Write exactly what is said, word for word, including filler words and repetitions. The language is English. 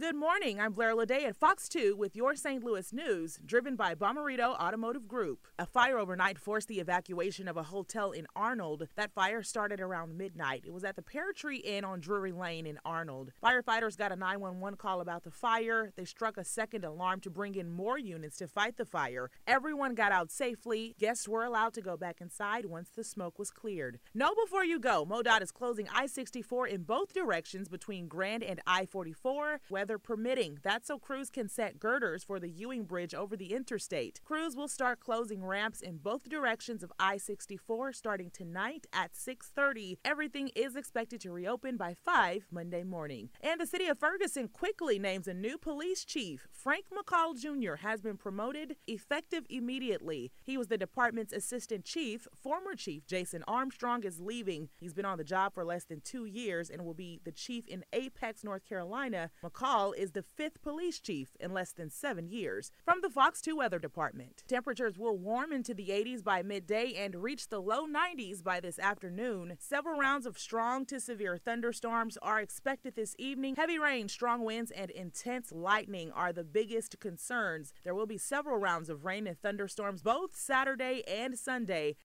Good morning, I'm Blair Lede at Fox two with your Saint Louis news, driven by Bommarito Automotive Group. A fire overnight forced the evacuation of a hotel in Arnold. That fire started around midnight. It was at the Pear Tree Inn on Drury Lane in Arnold. Firefighters got a nine one one call about the fire. They struck a second alarm to bring in more units to fight the fire. Everyone got out safely. Guests were allowed to go back inside once the smoke was cleared. Know before you go, MoDOT is closing I sixty-four in both directions between Grand and I forty-four. Weather permitting. That's so crews can set girders for the Ewing Bridge over the interstate. Crews will start closing ramps in both directions of I sixty-four starting tonight at six thirty. Everything is expected to reopen by five Monday morning. And the city of Ferguson quickly names a new police chief. Frank McCall Junior has been promoted, effective immediately. He was the department's assistant chief. Former chief Jason Armstrong is leaving. He's been on the job for less than two years and will be the chief in Apex, North Carolina. McCall is the fifth police chief in less than seven years. From the Fox two Weather Department, temperatures will warm into the eighties by midday and reach the low nineties by this afternoon. Several rounds of strong to severe thunderstorms are expected this evening. Heavy rain, strong winds, and intense lightning are the biggest concerns. There will be several rounds of rain and thunderstorms both Saturday and Sunday.